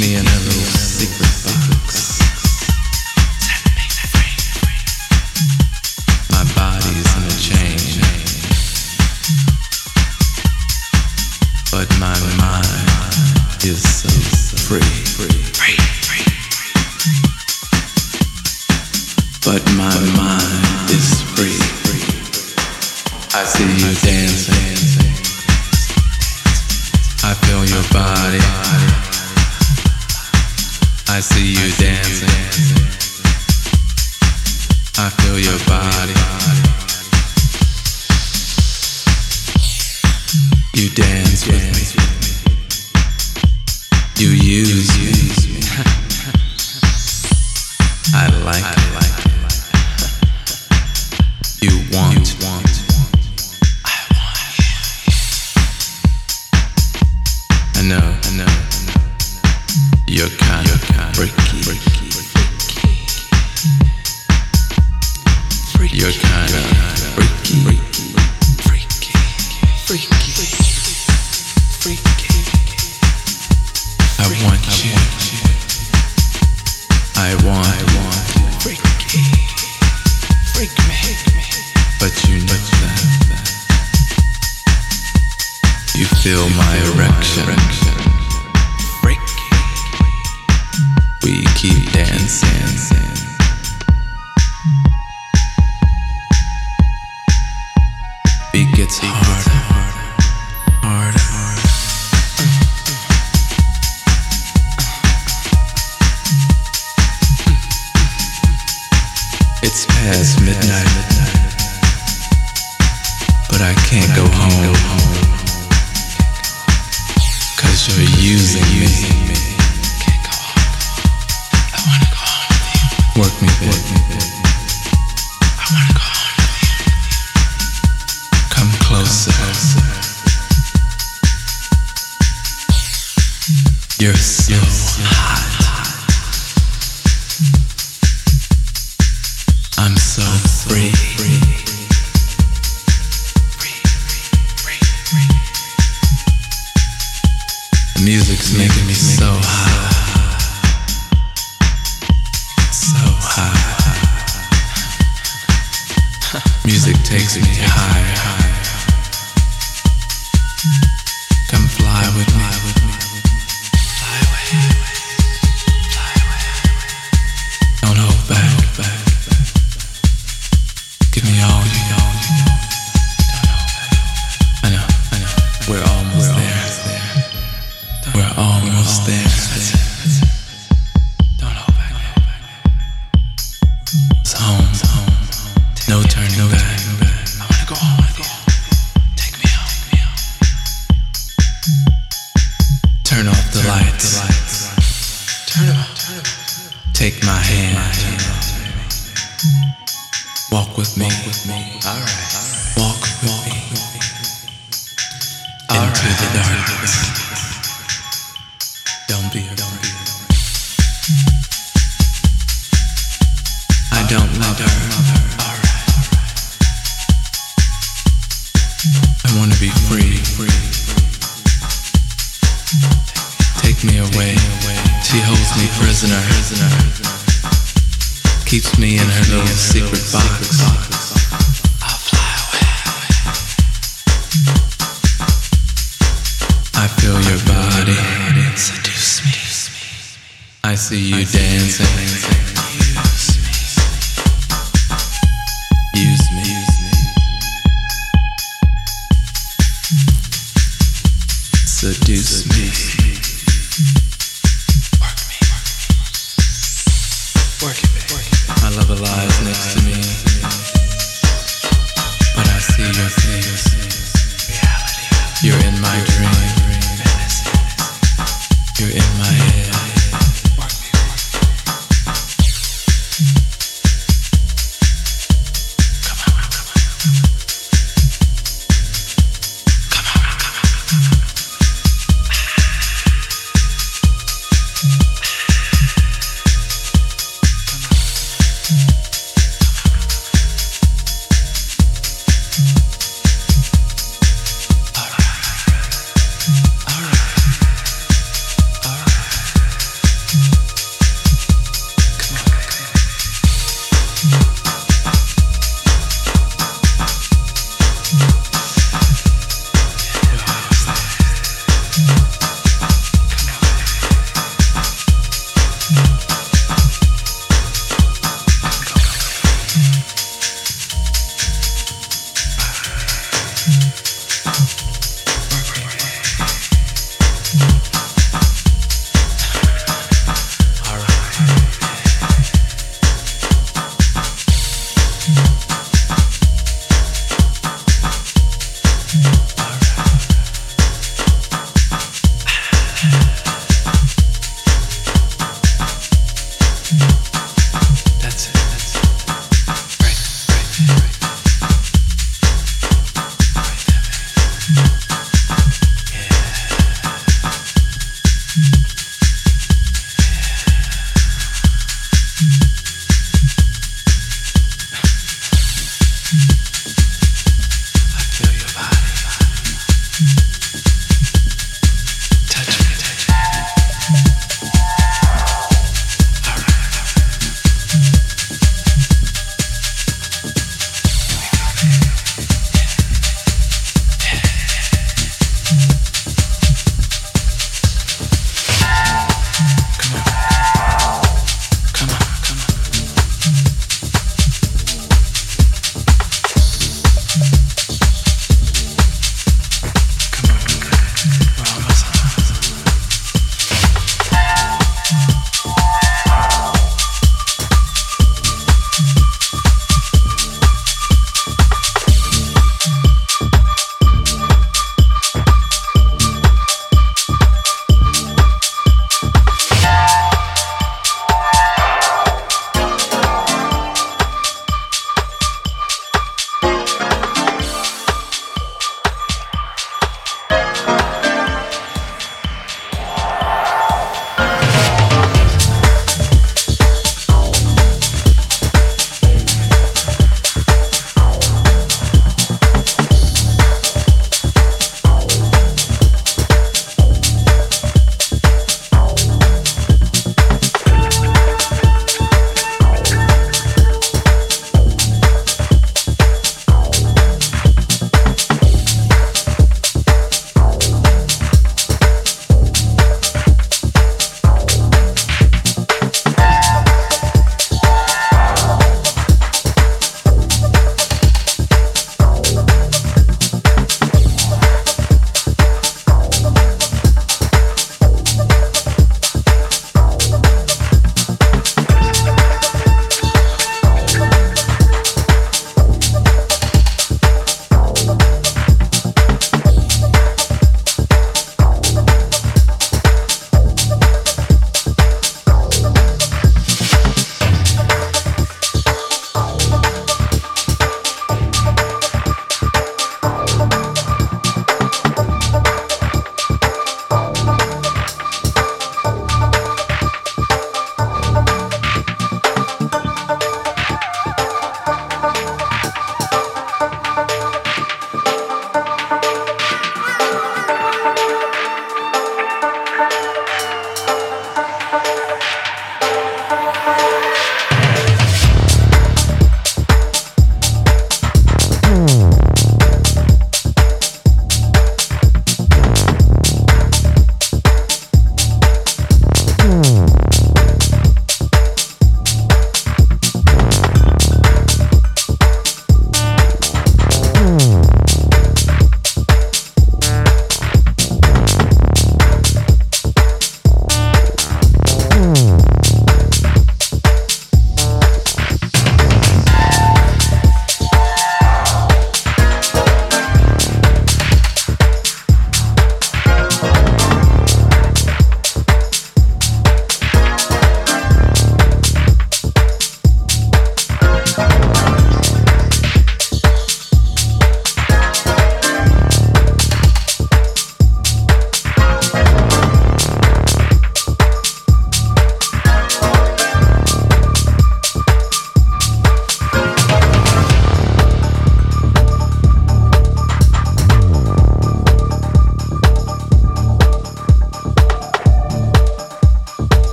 me in a little secret box. My body's in a chain, but my mind is so free. But my mind is free. I see you dancing. I feel your body. I see you dancing. I feel your body. You dance with me. You use me. I like it. You want. I know. You're kind of freaky. You're kind of freaky. I want you. Freaky. Freak me. But you know that. You feel my erection. We keep dancing. It gets harder. It's past midnight, but I can't go home. 'Cause you're using me. Can't go on. I wanna go on with you. Work me, babe. I wanna go on with you. Come closer. You're so hot. I'm so free. Music's making me so high. So high. Music takes me high. Come fly with me. Fly away. Don't hold back. Give me all you know. I know. We're almost there. Almost there. Don't hold back. It's home. No turning back. I wanna go home. Take me home. Turn off the lights. Turn them off. Take my hand. Walk with me. Alright. Walk with me. Into the darkness. Don't be. I don't love her. Alright. I wanna be free. Take me away. She holds me prisoner. Keeps me in her little secret box. I'll fly away. I feel your body. Seduce me. I see you dancing. Use me. Seduce me. Work it, babe. My lover lies next to me, but I see your face. You're in my dream. You're in my head. Come on.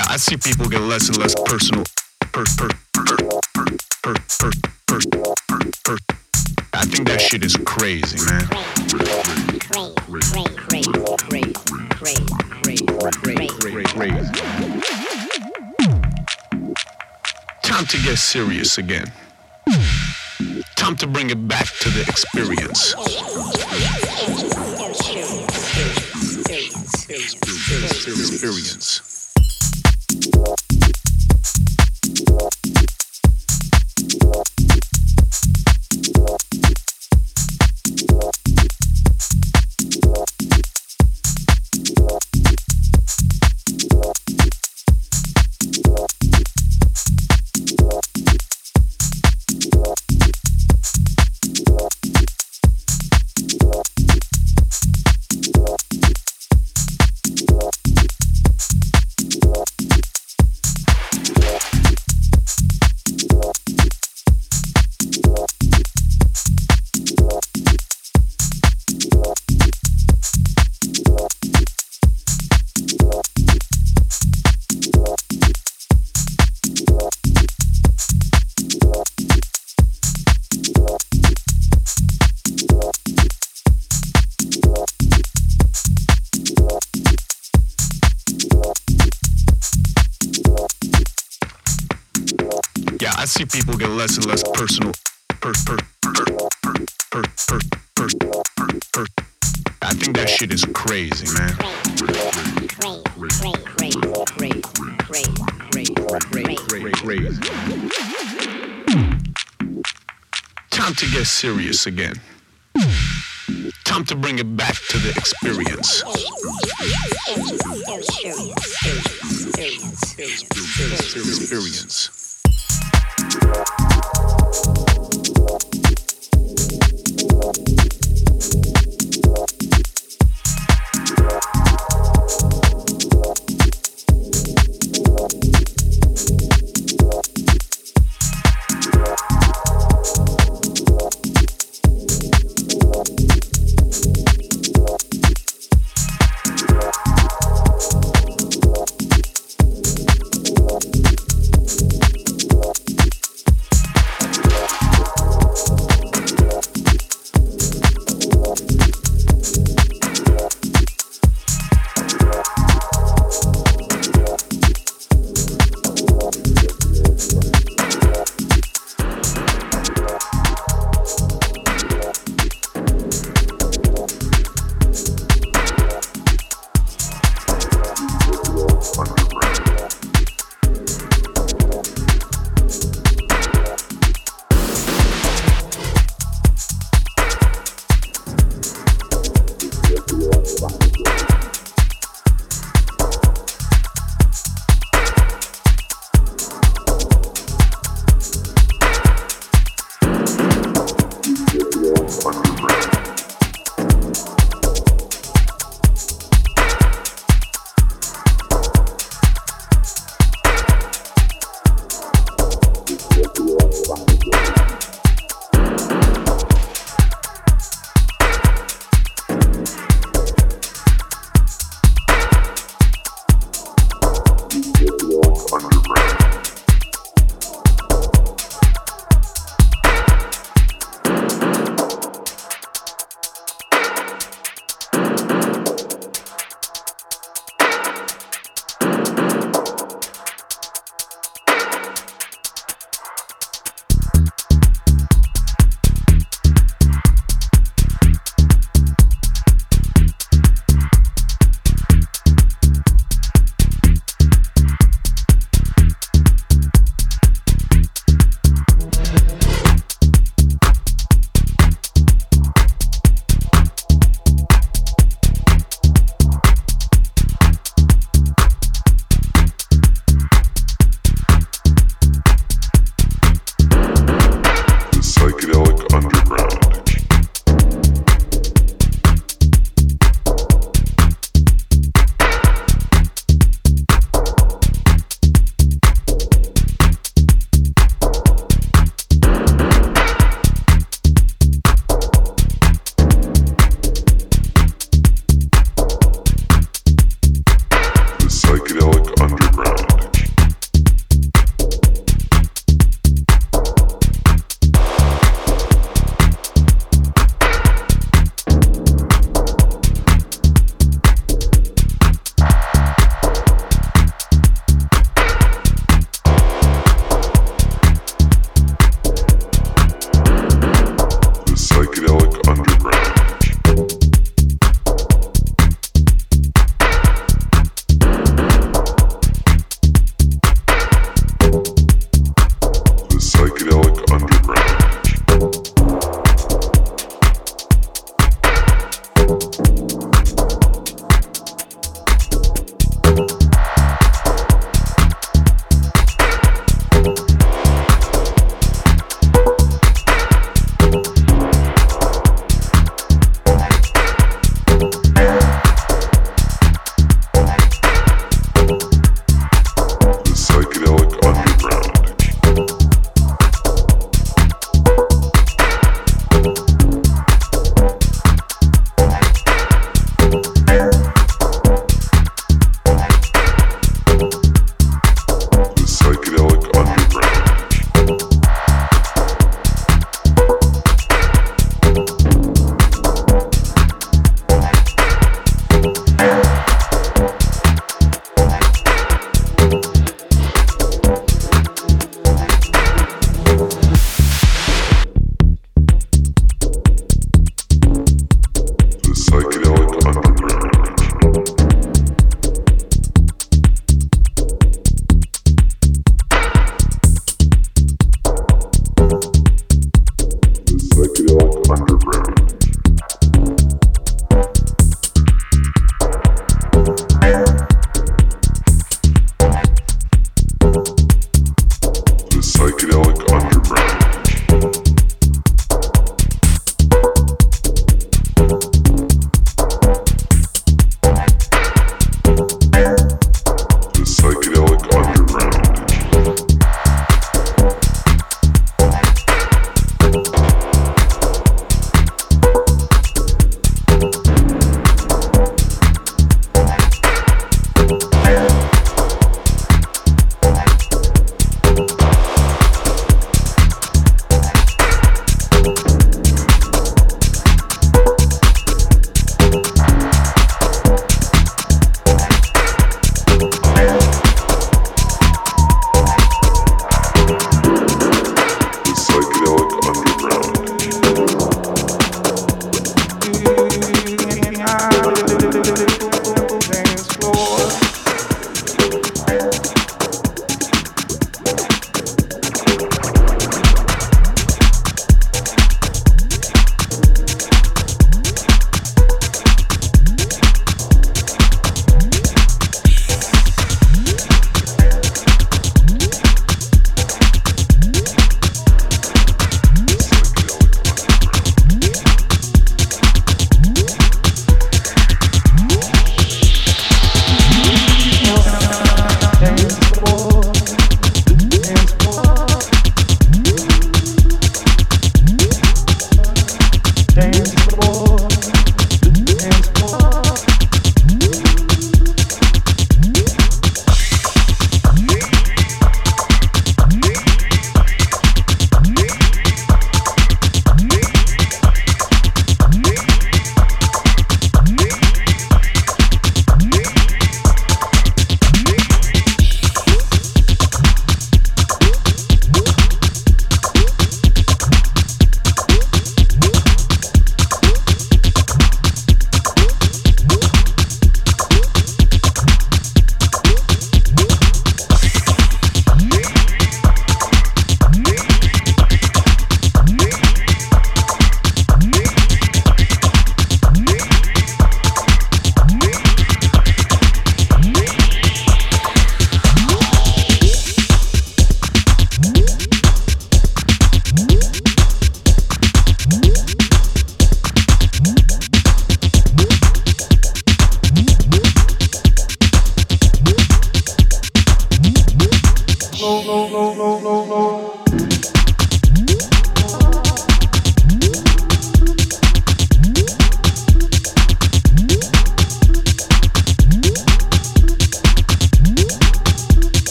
Yeah, I see people get less and less personal. I think that shit is crazy, man. Time to get serious again. Time to bring it back to the experience. Experience. I see people get less and less personal. I think that shit is crazy, man. Time to get serious again. Time to bring it back to the experience. Experience.